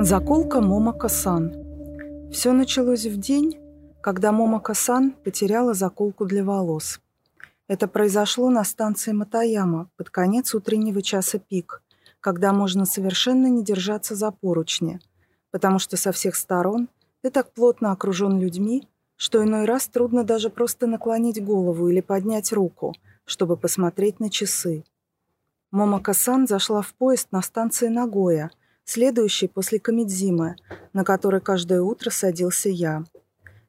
Заколка Момоко-сан. Все началось в день, когда Момоко-сан потеряла заколку для волос. Это произошло на станции Матаяма под конец утреннего часа пик, когда можно совершенно не держаться за поручни, потому что со всех сторон ты так плотно окружен людьми, что иной раз трудно даже просто наклонить голову или поднять руку, чтобы посмотреть на часы. Момоко-сан зашла в поезд на станции Нагоя, следующий после Камидзимы, на который каждое утро садился я.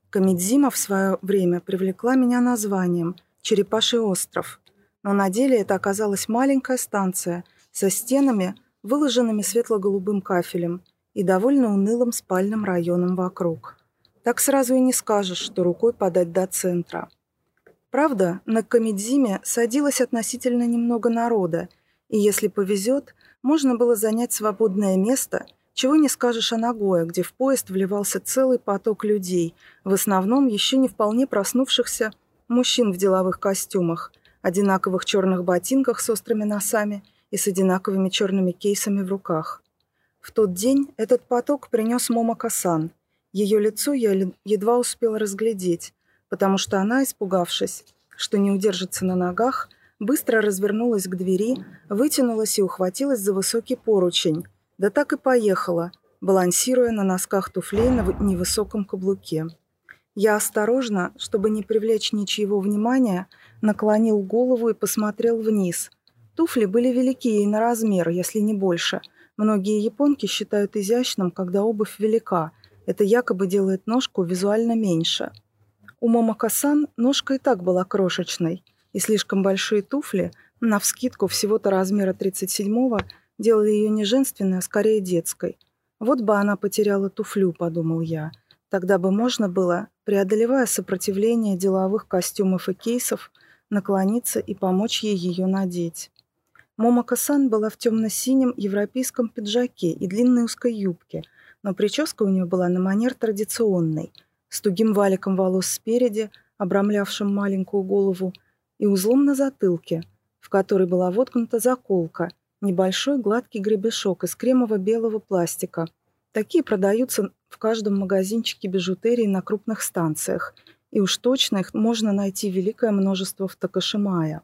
Камидзима в свое время привлекла меня названием «Черепаший остров», но на деле это оказалась маленькая станция со стенами, выложенными светло-голубым кафелем и довольно унылым спальным районом вокруг. Так сразу и не скажешь, что рукой подать до центра. Правда, на Камидзиме садилось относительно немного народа, и если повезет, можно было занять свободное место, чего не скажешь о Нагое, где в поезд вливался целый поток людей, в основном еще не вполне проснувшихся мужчин в деловых костюмах, одинаковых черных ботинках с острыми носами и с одинаковыми черными кейсами в руках. В тот день этот поток принес Момоко-сан. Ее лицо я едва успела разглядеть, потому что она, испугавшись, что не удержится на ногах, быстро развернулась к двери, вытянулась и ухватилась за высокий поручень. Да так и поехала, балансируя на носках туфлей на невысоком каблуке. Я осторожно, чтобы не привлечь ничьего внимания, наклонил голову и посмотрел вниз. Туфли были велики и на размер, если не больше. Многие японки считают изящным, когда обувь велика. Это якобы делает ножку визуально меньше. У Момоко-сан ножка и так была крошечной, и слишком большие туфли, навскидку всего-то размера 37-го, делали ее не женственной, а скорее детской. Вот бы она потеряла туфлю, подумал я. Тогда бы можно было, преодолевая сопротивление деловых костюмов и кейсов, наклониться и помочь ей ее надеть. Момоко-сан была в темно-синем европейском пиджаке и длинной узкой юбке, но прическа у нее была на манер традиционной, с тугим валиком волос спереди, обрамлявшим маленькую голову, и узлом на затылке, в который была воткнута заколка, небольшой гладкий гребешок из кремово-белого пластика. Такие продаются в каждом магазинчике бижутерии на крупных станциях, и уж точно их можно найти великое множество в Такашимае.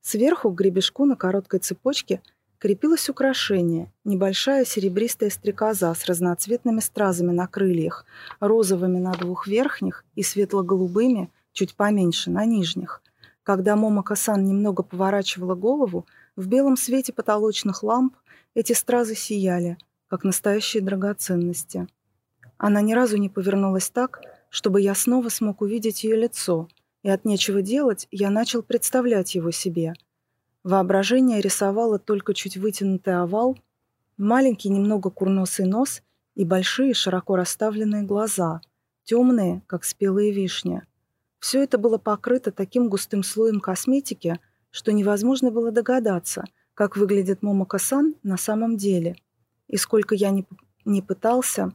Сверху к гребешку на короткой цепочке крепилось украшение, небольшая серебристая стрекоза с разноцветными стразами на крыльях, розовыми на двух верхних и светло-голубыми, чуть поменьше, на нижних. Когда Момоко-сан немного поворачивала голову, в белом свете потолочных ламп эти стразы сияли, как настоящие драгоценности. Она ни разу не повернулась так, чтобы я снова смог увидеть ее лицо, и от нечего делать я начал представлять его себе. Воображение рисовало только чуть вытянутый овал, маленький немного курносый нос и большие широко расставленные глаза, темные, как спелые вишни. Все это было покрыто таким густым слоем косметики, что невозможно было догадаться, как выглядит Момоко-сан на самом деле. И сколько я не пытался,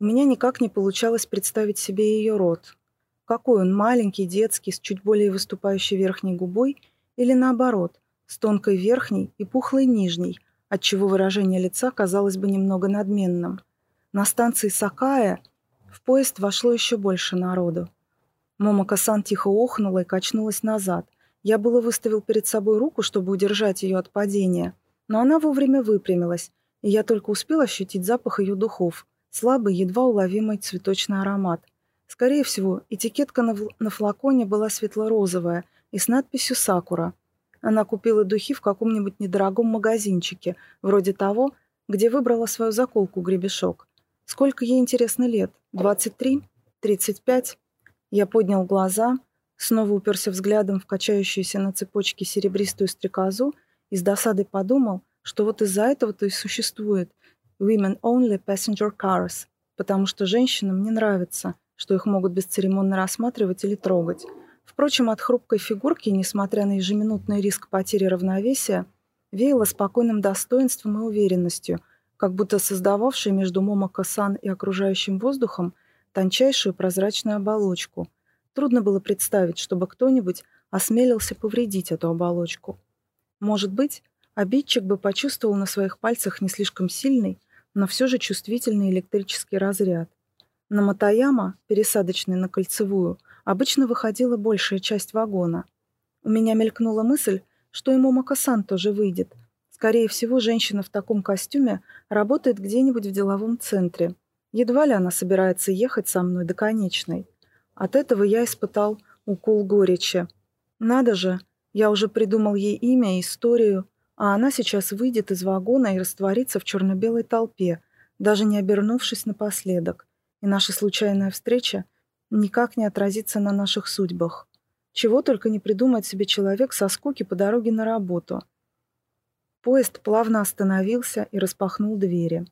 у меня никак не получалось представить себе ее рот. Какой он, маленький, детский, с чуть более выступающей верхней губой, или наоборот, с тонкой верхней и пухлой нижней, отчего выражение лица казалось бы немного надменным. На станции Сакая в поезд вошло еще больше народу. Момоко-сан тихо охнула и качнулась назад. Я было выставил перед собой руку, чтобы удержать ее от падения, но она вовремя выпрямилась, и я только успел ощутить запах ее духов, слабый, едва уловимый цветочный аромат. Скорее всего, этикетка на флаконе была светло-розовая и с надписью «Сакура». Она купила духи в каком-нибудь недорогом магазинчике, вроде того, где выбрала свою заколку-гребешок. Сколько ей, интересно, лет? 23? 35? Я поднял глаза, снова уперся взглядом в качающуюся на цепочке серебристую стрекозу и с досадой подумал, что вот из-за этого-то и существует «Women Only Passenger Cars», потому что женщинам не нравится, что их могут бесцеремонно рассматривать или трогать. Впрочем, от хрупкой фигурки, несмотря на ежеминутный риск потери равновесия, веяло спокойным достоинством и уверенностью, как будто создававшей между Момоко-сан и окружающим воздухом тончайшую прозрачную оболочку. Трудно было представить, чтобы кто-нибудь осмелился повредить эту оболочку. Может быть, Обидчик бы почувствовал на своих пальцах не слишком сильный, но все же чувствительный электрический разряд. На Матаяма, пересадочной на Кольцевую, обычно выходила большая часть вагона. У меня мелькнула мысль, что и Момоко-сан тоже выйдет. Скорее всего, женщина в таком костюме работает где-нибудь в деловом центре. Едва ли она собирается ехать со мной до конечной. От этого я испытал укол горечи. Надо же, я уже придумал ей имя и историю, а она сейчас выйдет из вагона и растворится в черно-белой толпе, даже не обернувшись напоследок. И наша случайная встреча никак не отразится на наших судьбах. Чего только не придумает себе человек со скуки по дороге на работу. Поезд плавно остановился и распахнул двери.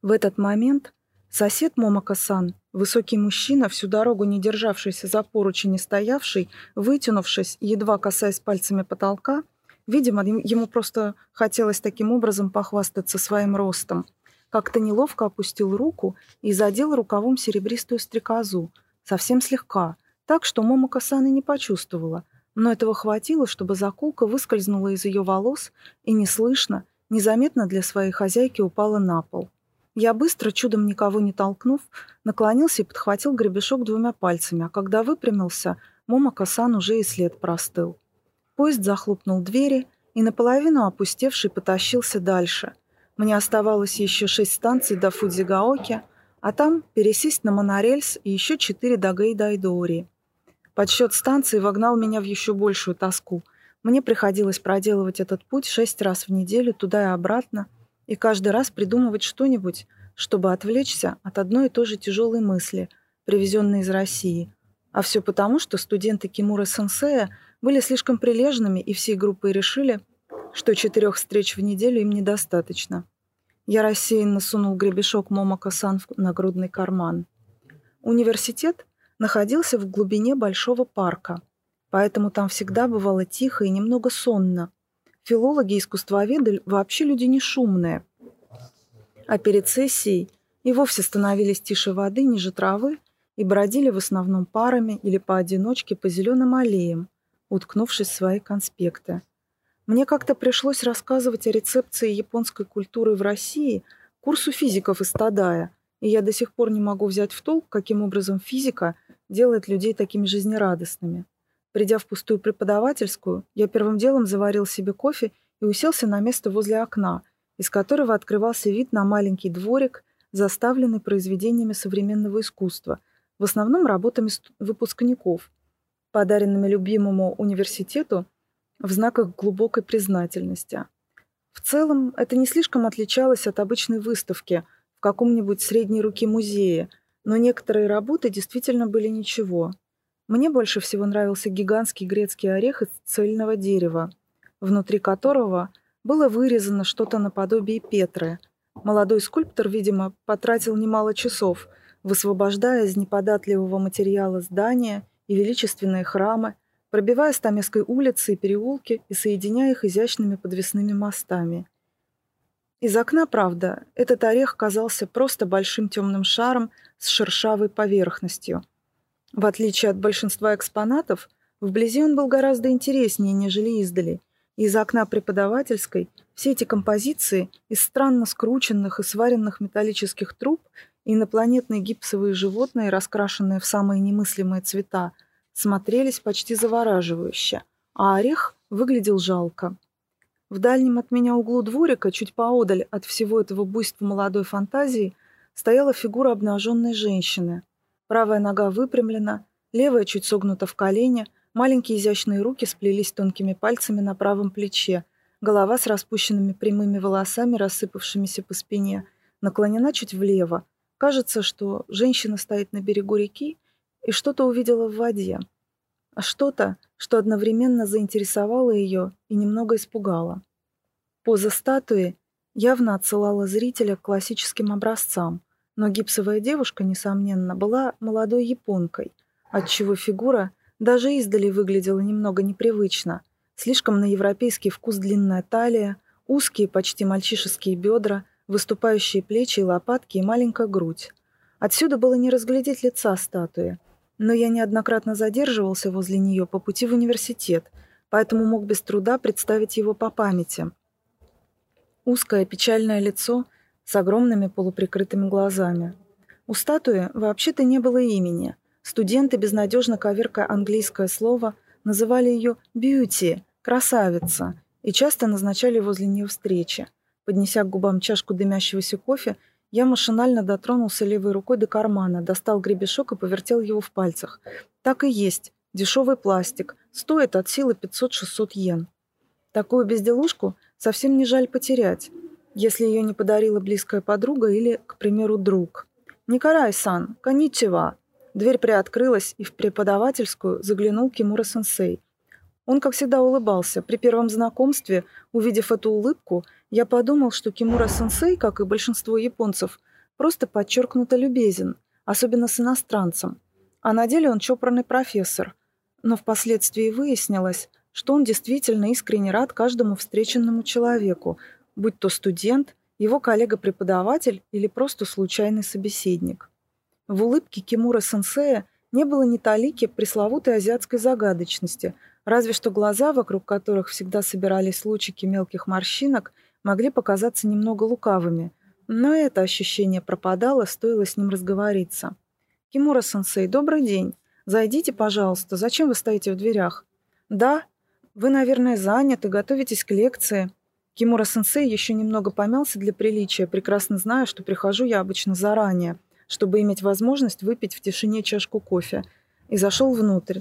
В этот момент сосед Момоко-сан, высокий мужчина, всю дорогу не державшийся за поручень и стоявший, вытянувшись, едва касаясь пальцами потолка, видимо, ему просто хотелось таким образом похвастаться своим ростом, как-то неловко опустил руку и задел рукавом серебристую стрекозу, совсем слегка, так что Момоко-сан и не почувствовала, но этого хватило, чтобы заколка выскользнула из ее волос и неслышно, незаметно для своей хозяйки упала на пол. Я быстро, чудом никого не толкнув, наклонился и подхватил гребешок двумя пальцами, а когда выпрямился, Момоко-сан уже и след простыл. Поезд захлопнул двери и наполовину опустевший потащился дальше. Мне оставалось еще 6 станций до Фудзигаоки, а там пересесть на монорельс и еще 4 до Гейдайдори. Подсчет станций вогнал меня в еще большую тоску. Мне приходилось проделывать этот путь 6 раз в неделю туда и обратно, и каждый раз придумывать что-нибудь, чтобы отвлечься от одной и той же тяжелой мысли, привезенной из России. А все потому, что студенты Кимура-сенсея были слишком прилежными и всей группой решили, что 4 встреч в неделю им недостаточно. Я рассеянно сунул гребешок Момоко-сан в нагрудный карман. Университет находился в глубине большого парка, поэтому там всегда бывало тихо и немного сонно. Филологи и искусствоведы вообще люди не шумные. А перед сессией и вовсе становились тише воды, ниже травы, и бродили в основном парами или поодиночке по зеленым аллеям, уткнувшись в свои конспекты. Мне как-то пришлось рассказывать о рецепции японской культуры в России курсу физиков из Тадая, и я до сих пор не могу взять в толк, каким образом физика делает людей такими жизнерадостными. Придя в пустую преподавательскую, я первым делом заварил себе кофе и уселся на место возле окна, из которого открывался вид на маленький дворик, заставленный произведениями современного искусства, в основном работами выпускников, подаренными любимому университету в знаках глубокой признательности. В целом, это не слишком отличалось от обычной выставки в каком-нибудь средней руки музее, но некоторые работы действительно были ничего. Мне больше всего нравился гигантский грецкий орех из цельного дерева, внутри которого было вырезано что-то наподобие Петры. Молодой скульптор, видимо, потратил немало часов, высвобождая из неподатливого материала здания и величественные храмы, пробивая Стамесской улицы и переулки и соединяя их изящными подвесными мостами. Из окна, правда, этот орех казался просто большим темным шаром с шершавой поверхностью. В отличие от большинства экспонатов, вблизи он был гораздо интереснее, нежели издали. Из окна преподавательской все эти композиции из странно скрученных и сваренных металлических труб и инопланетные гипсовые животные, раскрашенные в самые немыслимые цвета, смотрелись почти завораживающе, а орех выглядел жалко. В дальнем от меня углу дворика, чуть поодаль от всего этого буйства молодой фантазии, стояла фигура обнаженной женщины. Правая нога выпрямлена, левая чуть согнута в колене, маленькие изящные руки сплелись тонкими пальцами на правом плече, голова с распущенными прямыми волосами, рассыпавшимися по спине, наклонена чуть влево. Кажется, что женщина стоит на берегу реки и что-то увидела в воде. Что-то, что одновременно заинтересовало ее и немного испугало. Поза статуи явно отсылала зрителя к классическим образцам, но гипсовая девушка, несомненно, была молодой японкой, отчего фигура даже издали выглядела немного непривычно. Слишком на европейский вкус длинная талия, узкие, почти мальчишеские бедра, выступающие плечи и лопатки и маленькая грудь. Отсюда было не разглядеть лица статуи, но я неоднократно задерживался возле нее по пути в университет, поэтому мог без труда представить его по памяти. Узкое печальное лицо с огромными полуприкрытыми глазами. У статуи вообще-то не было имени. Студенты, безнадежно коверкая английское слово, называли ее «бьюти», «красавица», и часто назначали возле нее встречи. Поднеся к губам чашку дымящегося кофе, я машинально дотронулся левой рукой до кармана, достал гребешок и повертел его в пальцах. Так и есть, дешевый пластик, стоит от силы 500-600 йен. Такую безделушку совсем не жаль потерять, если ее не подарила близкая подруга или, к примеру, друг. «Никарай-сан, конничива!» Дверь приоткрылась, и в преподавательскую заглянул Кимура-сенсей. Он, как всегда, улыбался. При первом знакомстве, увидев эту улыбку, я подумал, что Кимура-сенсей, как и большинство японцев, просто подчеркнуто любезен, особенно с иностранцем. А на деле он чопорный профессор. Но впоследствии выяснилось, что он действительно искренне рад каждому встреченному человеку, будь то студент, его коллега-преподаватель или просто случайный собеседник. В улыбке Кимура-сенсея не было ни талики пресловутой азиатской загадочности, разве что глаза, вокруг которых всегда собирались лучики мелких морщинок, могли показаться немного лукавыми, но это ощущение пропадало, стоило с ним разговориться. «Кимура-сенсей, добрый день. Зайдите, пожалуйста. Зачем вы стоите в дверях?» «Да, вы, наверное, заняты, готовитесь к лекции». Кимура-сенсей еще немного помялся для приличия, прекрасно зная, что прихожу я обычно заранее, чтобы иметь возможность выпить в тишине чашку кофе, и зашел внутрь.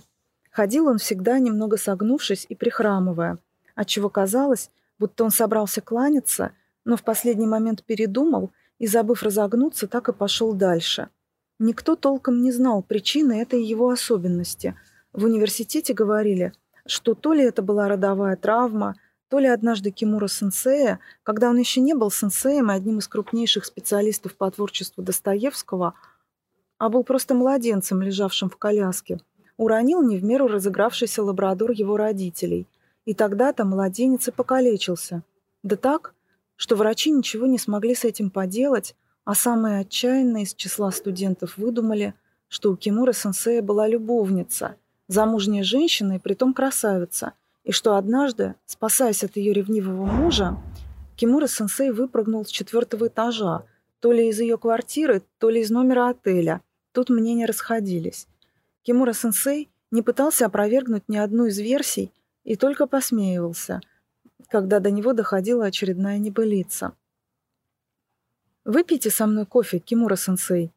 Ходил он всегда, немного согнувшись и прихрамывая, отчего казалось, будто он собрался кланяться, но в последний момент передумал и, забыв разогнуться, так и пошел дальше. Никто толком не знал причины этой его особенности. В университете говорили, что то ли это была родовая травма, то ли однажды Кимура-сенсея, когда он еще не был сенсеем и одним из крупнейших специалистов по творчеству Достоевского, а был просто младенцем, лежавшим в коляске, уронил не в меру разыгравшийся лабрадор его родителей. И тогда-то младенец и покалечился. Да так, что врачи ничего не смогли с этим поделать, а самые отчаянные из числа студентов выдумали, что у Кимура-сенсея была любовница, замужняя женщина и притом красавица, и что однажды, спасаясь от ее ревнивого мужа, Кимура-сенсей выпрыгнул с 4-го этажа, то ли из ее квартиры, то ли из номера отеля. Тут мнения расходились. Кимура-сенсей не пытался опровергнуть ни одну из версий и только посмеивался, когда до него доходила очередная небылица. «Выпейте со мной кофе, Кимура-сенсей».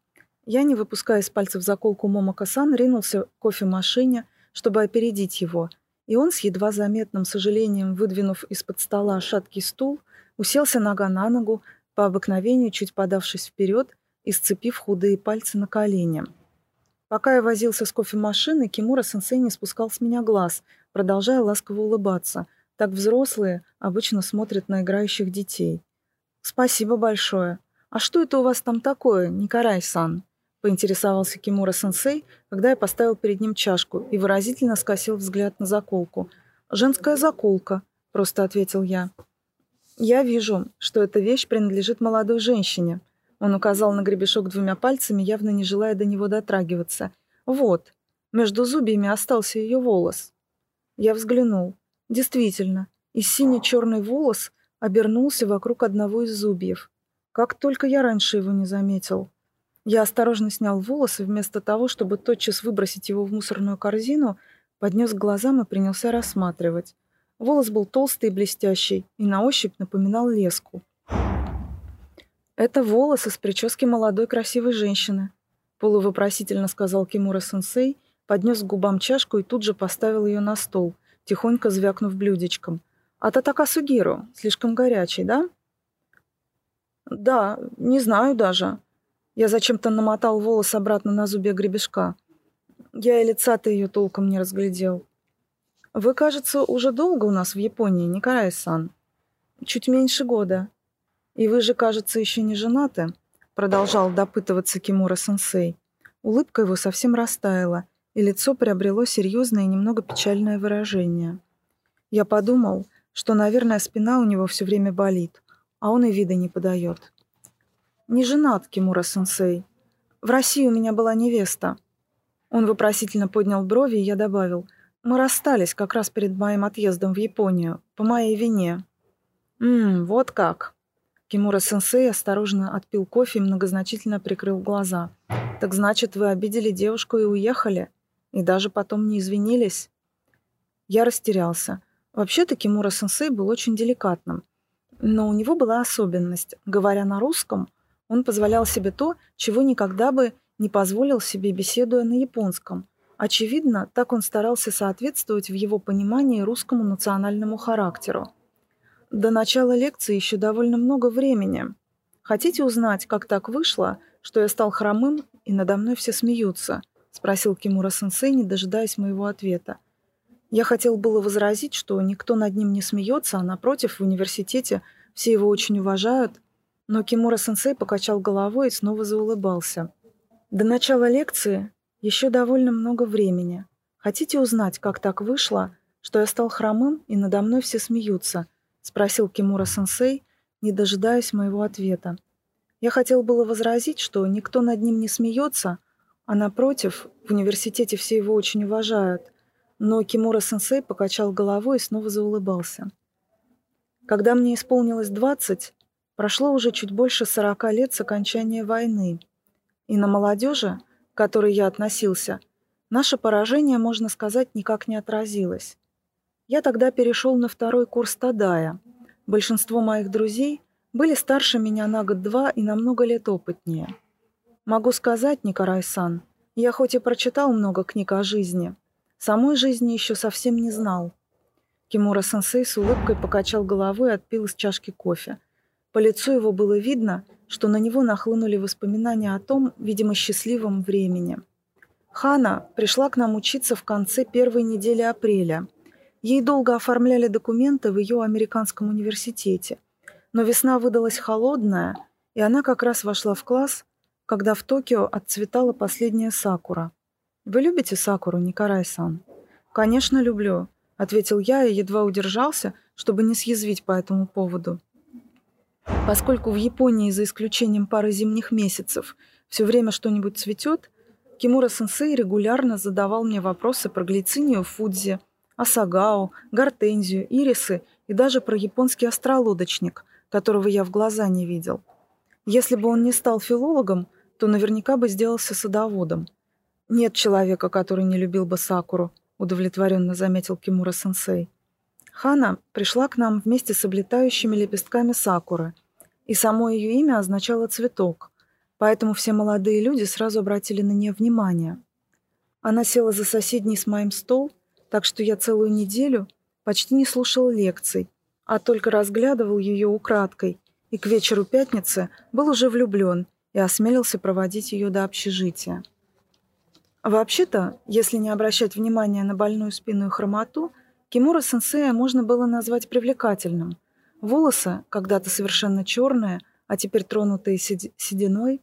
Я, не выпуская из пальцев заколку Момоко-сан, ринулся к кофемашине, чтобы опередить его, и он с едва заметным сожалением, выдвинув из-под стола шаткий стул, уселся нога на ногу, по обыкновению чуть подавшись вперед и сцепив худые пальцы на колени. Пока я возился с кофемашиной, Кимура-сенсей не спускал с меня глаз, продолжая ласково улыбаться. Так взрослые обычно смотрят на играющих детей. «Спасибо большое. А что это у вас там такое, Никарай-сан?» — поинтересовался Кимура-сенсей, когда я поставил перед ним чашку и выразительно скосил взгляд на заколку. «Женская заколка», — просто ответил я. «Я вижу, что эта вещь принадлежит молодой женщине». Он указал на гребешок двумя пальцами, явно не желая до него дотрагиваться. «Вот, между зубьями остался ее волос». Я взглянул. Действительно, и синий-черный волос обернулся вокруг одного из зубьев. Как только я раньше его не заметил. Я осторожно снял волос и вместо того, чтобы тотчас выбросить его в мусорную корзину, поднес к глазам и принялся рассматривать. Волос был толстый и блестящий, и на ощупь напоминал леску. «Это волос из прически молодой красивой женщины», — полувопросительно сказал Кимура-сенсей, поднес к губам чашку и тут же поставил ее на стол, тихонько звякнув блюдечком. «А Татака Сугиру слишком горячий, да?» «Да, не знаю даже». Я зачем-то намотал волос обратно на зубья гребешка. Я и лица-то ее толком не разглядел. «Вы, кажется, уже долго у нас в Японии, Никарай-сан?» «Чуть меньше года». «И вы же, кажется, еще не женаты?» — продолжал допытываться Кимура-сенсей. Улыбка его совсем растаяла, и лицо приобрело серьезное и немного печальное выражение. Я подумал, что, наверное, спина у него все время болит, а он и вида не подает. «Не женат, Кимура-сенсей. В России у меня была невеста». Он вопросительно поднял брови, и я добавил: Мы расстались как раз перед моим отъездом в Японию, по моей вине. Вот как. Кимура-сенсей осторожно отпил кофе и многозначительно прикрыл глаза. Так значит, вы обидели девушку и уехали? И даже потом не извинились? Я растерялся. Вообще-то Кимура-сенсей был очень деликатным. Но у него была особенность. Говоря на русском, он позволял себе то, чего никогда бы не позволил себе, беседуя на японском. Очевидно, так он старался соответствовать в его понимании русскому национальному характеру. До начала лекции еще довольно много времени. Хотите узнать, как так вышло, что я стал хромым и надо мной все смеются? Спросил Кимура-сенсей, не дожидаясь моего ответа. Я хотел было возразить, что никто над ним не смеется, а напротив, в университете все его очень уважают, но Кимура-сенсей покачал головой и снова заулыбался. До начала лекции еще довольно много времени. Хотите узнать, как так вышло, что я стал хромым и надо мной все смеются? Спросил Кимура-сенсей, не дожидаясь моего ответа. Я хотел было возразить, что никто над ним не смеется, а напротив, в университете все его очень уважают. Но Кимура-сенсей покачал головой и снова заулыбался. Когда мне исполнилось 20, прошло уже чуть больше 40 лет с окончания войны. И на молодежи, к которой я относился, наше поражение, можно сказать, никак не отразилось. Я тогда перешел на второй курс Тодая. Большинство моих друзей были старше меня на год-два и на много лет опытнее. Могу сказать, Никарай-сан, я хоть и прочитал много книг о жизни, самой жизни еще совсем не знал. Кимура-сенсей с улыбкой покачал головой и отпил из чашки кофе. По лицу его было видно, что на него нахлынули воспоминания о том, видимо, счастливом времени. Хана пришла к нам учиться в конце первой недели апреля. Ей долго оформляли документы в ее американском университете. Но весна выдалась холодная, и она как раз вошла в класс, когда в Токио отцветала последняя сакура. «Вы любите сакуру, Никарай-сан?» «Конечно, люблю», — ответил я и едва удержался, чтобы не съязвить по этому поводу. Поскольку в Японии, за исключением пары зимних месяцев, все время что-нибудь цветет, Кимура-сенсей регулярно задавал мне вопросы про глицинию фудзи, асагао, гортензию, ирисы и даже про японский остролодочник, которого я в глаза не видел. Если бы он не стал филологом, то наверняка бы сделался садоводом. «Нет человека, который не любил бы сакуру», — удовлетворенно заметил Кимура-сенсей. Хана пришла к нам вместе с облетающими лепестками сакуры, и само ее имя означало «цветок», поэтому все молодые люди сразу обратили на нее внимание. Она села за соседний с моим стол, так что я целую неделю почти не слушал лекций, а только разглядывал ее украдкой, и к вечеру пятницы был уже влюблен и осмелился проводить ее до общежития. Вообще-то, если не обращать внимания на больную спину и хромоту, Кимура-сенсея можно было назвать привлекательным. Волосы, когда-то совершенно черные, а теперь тронутые сединой,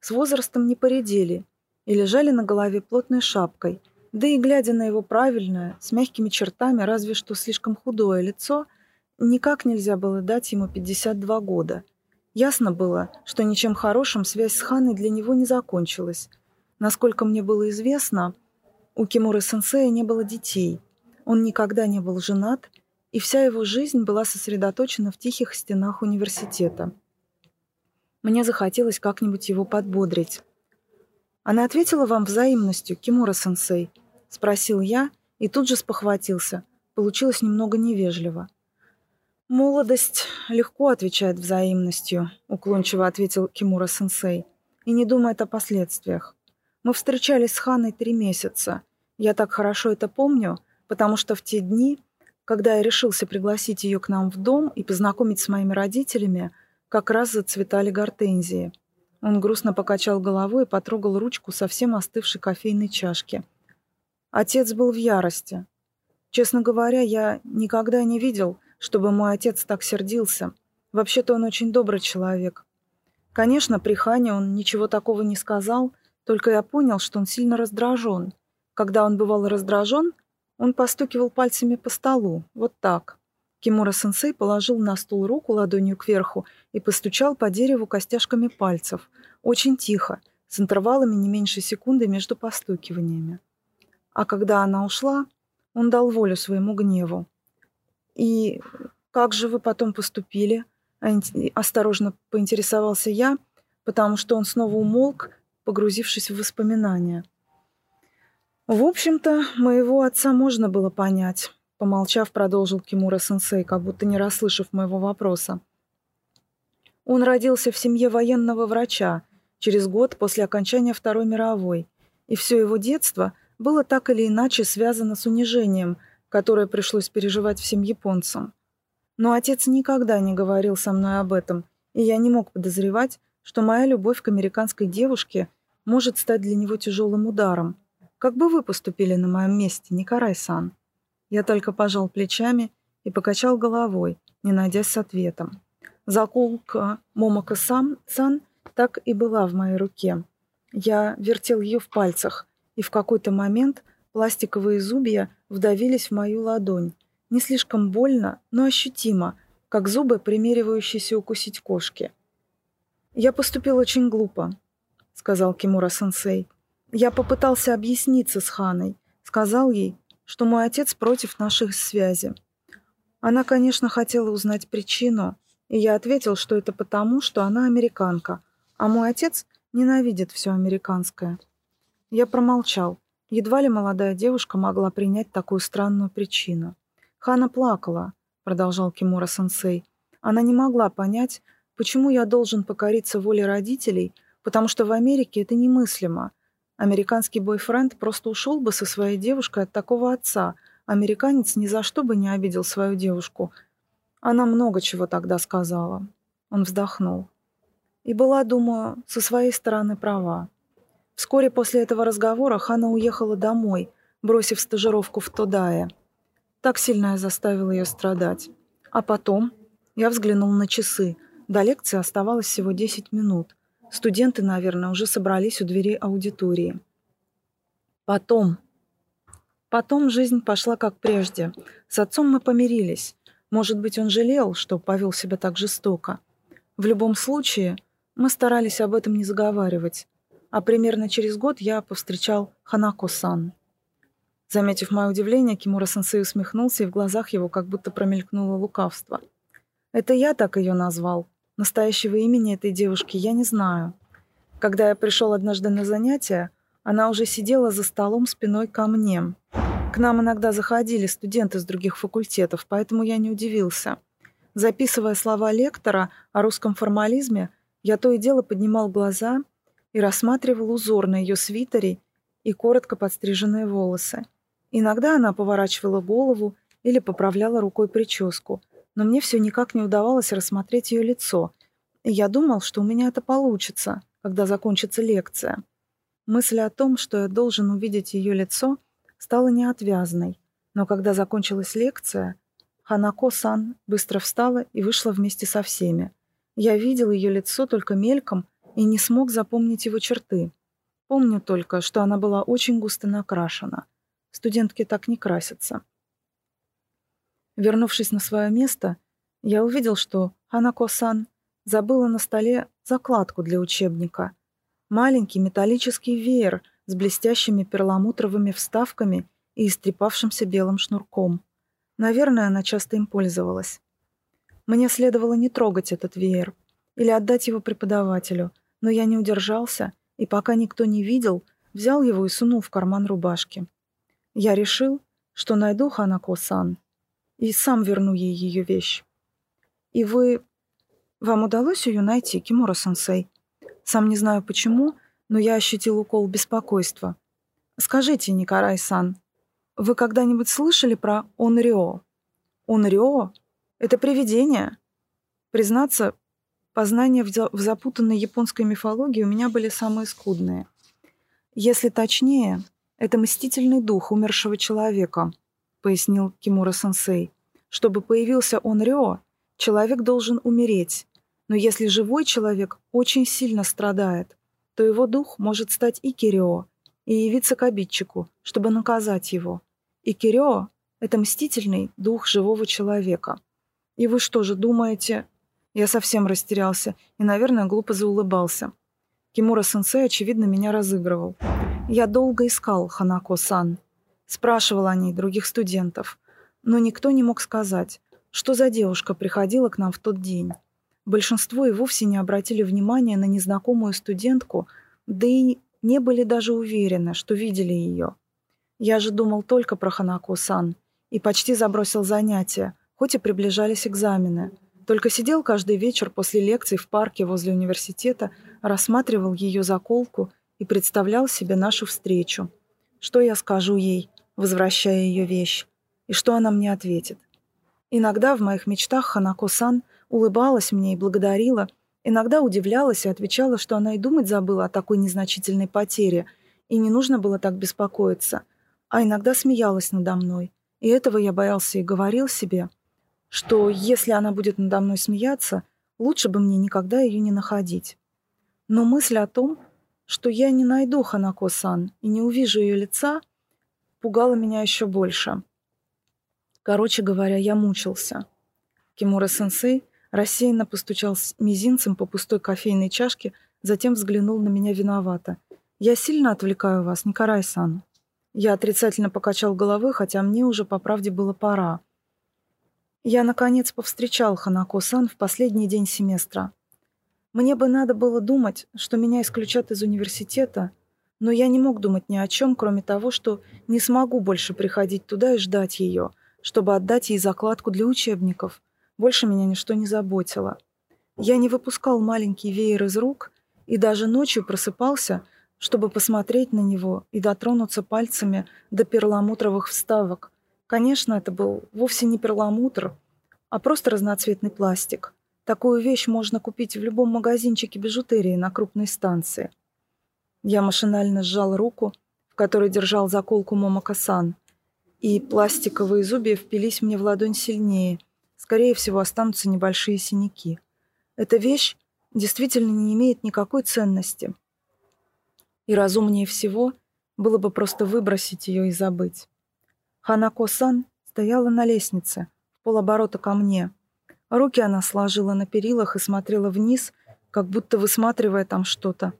с возрастом не поредели и лежали на голове плотной шапкой, да и, глядя на его правильное, с мягкими чертами, разве что слишком худое лицо, никак нельзя было дать ему 52 года. Ясно было, что ничем хорошим связь с Ханой для него не закончилась. Насколько мне было известно, у Кимура-сенсея не было детей. Он никогда не был женат, и вся его жизнь была сосредоточена в тихих стенах университета. Мне захотелось как-нибудь его подбодрить. «Она ответила вам взаимностью, Кимура-сенсей?» — спросил я, и тут же спохватился. Получилось немного невежливо. «Молодость легко отвечает взаимностью», — уклончиво ответил Кимура-сенсей, и не думает о последствиях. «Мы встречались с Ханой 3 месяца. Я так хорошо это помню, потому что в те дни, когда я решился пригласить ее к нам в дом и познакомить с моими родителями, как раз зацветали гортензии». Он грустно покачал головой и потрогал ручку совсем остывшей кофейной чашки. Отец был в ярости. Честно говоря, я никогда не видел, чтобы мой отец так сердился. Вообще-то он очень добрый человек. Конечно, при Хане он ничего такого не сказал, только я понял, что он сильно раздражен. Когда он бывал раздражен, он постукивал пальцами по столу, вот так. Кимура-сенсей положил на стул руку ладонью кверху и постучал по дереву костяшками пальцев, очень тихо, с интервалами не меньше секунды между постукиваниями. А когда она ушла, Он дал волю своему гневу. И как же вы потом поступили? Осторожно поинтересовался я, потому что он снова умолк, погрузившись в воспоминания. В общем-то, моего отца можно было понять, помолчав, продолжил Кимура-сенсей, как будто не расслышав моего вопроса. Он родился в семье военного врача через год после окончания Второй мировой, и все его детство было так или иначе связано с унижением, которое пришлось переживать всем японцам. Но отец никогда не говорил со мной об этом, и я не мог подозревать, что моя любовь к американской девушке может стать для него тяжелым ударом. Как бы вы поступили на моем месте, Никарай-сан? Я только пожал плечами и покачал головой, не найдясь с ответом. Заколка Момоко-сан так и была в моей руке. Я вертел ее в пальцах, и в какой-то момент пластиковые зубья вдавились в мою ладонь. Не слишком больно, но ощутимо, как зубы, примеривающиеся укусить кошки. «Я поступил очень глупо», — сказал Кимура-сенсей. «Я попытался объясниться с Ханой. Сказал ей, что мой отец против наших связи. Она, конечно, хотела узнать причину, и я ответил, что это потому, что она американка, а мой отец ненавидит все американское». Я промолчал. Едва ли молодая девушка могла принять такую странную причину. «Хана плакала», — продолжал Кимура-сенсей. «Она не могла понять, почему я должен покориться воле родителей, потому что в Америке это немыслимо. Американский бойфренд просто ушел бы со своей девушкой от такого отца. Американец ни за что бы не обидел свою девушку. Она много чего тогда сказала». Он вздохнул. И была, думаю, со своей стороны права. Вскоре после этого разговора Хана уехала домой, бросив стажировку в Тодае. Так сильно я заставил ее страдать. А потом я взглянул на часы. До лекции оставалось всего 10 минут. Студенты, наверное, уже собрались у дверей аудитории. Потом жизнь пошла как прежде. С отцом мы помирились. Может быть, он жалел, что повел себя так жестоко. В любом случае, мы старались об этом не заговаривать. А примерно через год я повстречал Ханако-сан. Заметив мое удивление, Кимура-сенсей усмехнулся, и в глазах его как будто промелькнуло лукавство. «Это я так ее назвал. Настоящего имени этой девушки я не знаю. Когда я пришел однажды на занятия, она уже сидела за столом спиной ко мне. К нам иногда заходили студенты с других факультетов, поэтому я не удивился. Записывая слова лектора о русском формализме, я то и дело поднимал глаза и рассматривал узор на ее свитере и коротко подстриженные волосы. Иногда она поворачивала голову или поправляла рукой прическу, но мне все никак не удавалось рассмотреть ее лицо, и я думал, что у меня это получится, когда закончится лекция. Мысль о том, что я должен увидеть ее лицо, стала неотвязной, но когда закончилась лекция, Ханако-сан быстро встала и вышла вместе со всеми. Я видел ее лицо только мельком и не смог запомнить его черты. Помню только, что она была очень густо накрашена. Студентки так не красятся. Вернувшись на свое место, я увидел, что Ханако-сан забыла на столе закладку для учебника. Маленький металлический веер с блестящими перламутровыми вставками и истрепавшимся белым шнурком. Наверное, она часто им пользовалась. Мне следовало не трогать этот веер или отдать его преподавателю, но я не удержался и пока никто не видел, взял его и сунул в карман рубашки. Я решил, что найду Ханако-сан и сам верну ей ее вещь. «И вам удалось ее найти, Кимура-сенсей? Сам не знаю почему, но я ощутил укол беспокойства. Скажите, Никарай-сан, вы когда-нибудь слышали про Онрё? Онрё? Это привидение? Признаться, познания в запутанной японской мифологии у меня были самые скудные. Если точнее, это мстительный дух умершего человека», — пояснил Кимура-сенсей. «Чтобы появился Онрё, человек должен умереть. Но если живой человек очень сильно страдает, то его дух может стать Икирё и явиться к обидчику, чтобы наказать его. Икирё — это мстительный дух живого человека. И вы что же думаете...» Я совсем растерялся и, наверное, глупо заулыбался. Кимура-сенсей, очевидно, меня разыгрывал. «Я долго искал Ханако-сан. Спрашивала о ней других студентов, но никто не мог сказать, что за девушка приходила к нам в тот день. Большинство и вовсе не обратили внимания на незнакомую студентку, да и не были даже уверены, что видели ее. Я же думал только про Ханако-сан и почти забросил занятия, хоть и приближались экзамены. Только сидел каждый вечер после лекций в парке возле университета, рассматривал ее заколку и представлял себе нашу встречу. Что я скажу ей, возвращая ее вещь, и что она мне ответит. Иногда в моих мечтах Ханако-сан улыбалась мне и благодарила, иногда удивлялась и отвечала, что она и думать забыла о такой незначительной потере, и не нужно было так беспокоиться, а иногда смеялась надо мной. И этого я боялся и говорил себе, что если она будет надо мной смеяться, лучше бы мне никогда ее не находить. Но мысль о том, что я не найду Ханако-сан и не увижу ее лица, пугала меня еще больше. Короче говоря, я мучился. Кимура-сенсей рассеянно постучал мизинцем по пустой кофейной чашке, затем взглянул на меня виновато. «Я сильно отвлекаю вас, Никарай-сан». Я отрицательно покачал головой, хотя мне уже по правде было пора. Я, наконец, повстречал Ханако-сан в последний день семестра. Мне бы надо было думать, что меня исключат из университета, но я не мог думать ни о чем, кроме того, что не смогу больше приходить туда и ждать ее, чтобы отдать ей закладку для учебников. Больше меня ничто не заботило. Я не выпускал маленький веер из рук и даже ночью просыпался, чтобы посмотреть на него и дотронуться пальцами до перламутровых вставок. Конечно, это был вовсе не перламутр, а просто разноцветный пластик. Такую вещь можно купить в любом магазинчике бижутерии на крупной станции. Я машинально сжал руку, в которой держал заколку Момоко-сан, и пластиковые зубья впились мне в ладонь сильнее. Скорее всего, останутся небольшие синяки. Эта вещь действительно не имеет никакой ценности. И разумнее всего было бы просто выбросить ее и забыть. Ханако-сан стояла на лестнице, в полоборота ко мне. Руки она сложила на перилах и смотрела вниз, как будто высматривая там что-то.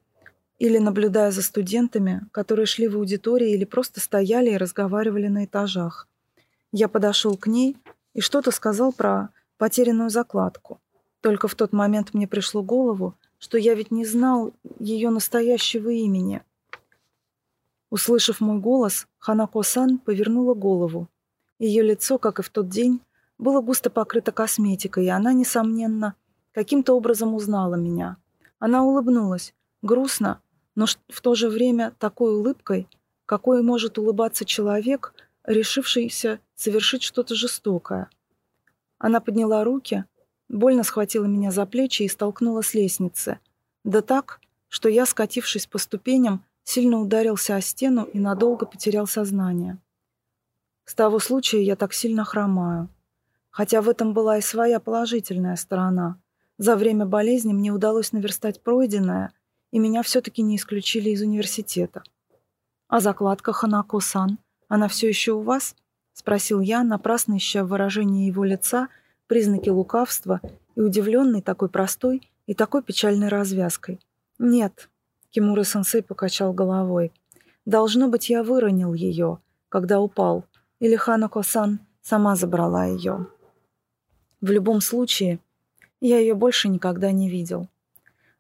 Или наблюдая за студентами, которые шли в аудитории или просто стояли и разговаривали на этажах. Я подошел к ней и что-то сказал про потерянную закладку. Только в тот момент мне пришло в голову, что я ведь не знал ее настоящего имени. Услышав мой голос, Ханако-сан повернула голову. Ее лицо, как и в тот день, было густо покрыто косметикой, и она, несомненно, каким-то образом узнала меня. Она улыбнулась, грустно, но в то же время такой улыбкой, какой может улыбаться человек, решившийся совершить что-то жестокое. Она подняла руки, больно схватила меня за плечи и столкнула с лестницы. Да так, что я, скатившись по ступеням, сильно ударился о стену и надолго потерял сознание. С того случая я так сильно хромаю. Хотя в этом была и своя положительная сторона. За время болезни мне удалось наверстать пройденное, и меня все-таки не исключили из университета. «А закладка, Ханако-сан, она все еще у вас?» — спросил я, напрасно ища в выражении его лица признаки лукавства и удивленный такой простой и такой печальной развязкой. «Нет», — Кимура-сенсей покачал головой, — «должно быть, я выронил ее, когда упал, или Ханако-сан сама забрала ее. В любом случае, я ее больше никогда не видел».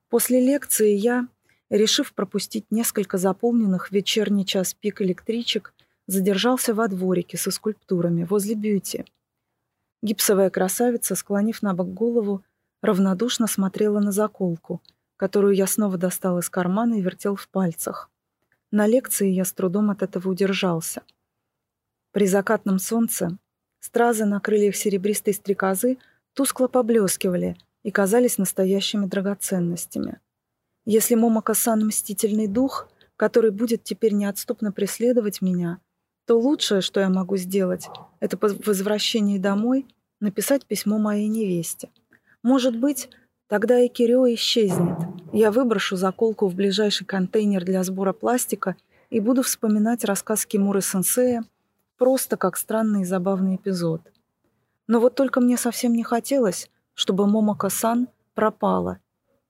После лекции я, решив пропустить несколько заполненных в вечерний час пик электричек, задержался во дворике со скульптурами возле бьюти. Гипсовая красавица, склонив на бок голову, равнодушно смотрела на заколку, которую я снова достал из кармана и вертел в пальцах. На лекции я с трудом от этого удержался. При закатном солнце стразы на крыльях серебристой стрекозы тускло поблескивали и казались настоящими драгоценностями. Если Момоко-сан — мстительный дух, который будет теперь неотступно преследовать меня, то лучшее, что я могу сделать, это по возвращении домой написать письмо моей невесте. Может быть, тогда и Кирио исчезнет. Я выброшу заколку в ближайший контейнер для сбора пластика и буду вспоминать рассказ Кимуры-сенсея просто как странный и забавный эпизод. Но вот только мне совсем не хотелось, чтобы Момоко-сан пропала.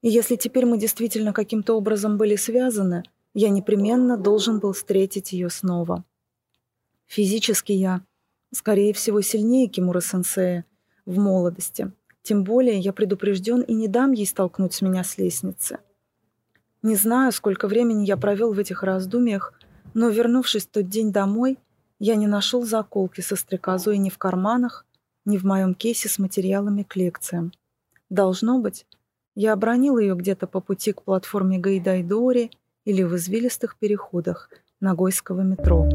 И если теперь мы действительно каким-то образом были связаны, я непременно должен был встретить ее снова. Физически я, скорее всего, сильнее Кимура-сенсея в молодости. Тем более я предупрежден и не дам ей столкнуть меня с лестницы. Не знаю, сколько времени я провел в этих раздумьях, но, вернувшись в тот день домой, я не нашел заколки со стрекозой ни в карманах, ни в моем кейсе с материалами к лекциям. Должно быть, я обронил ее где-то по пути к платформе Гайдайдори или в извилистых переходах Нагойского метро.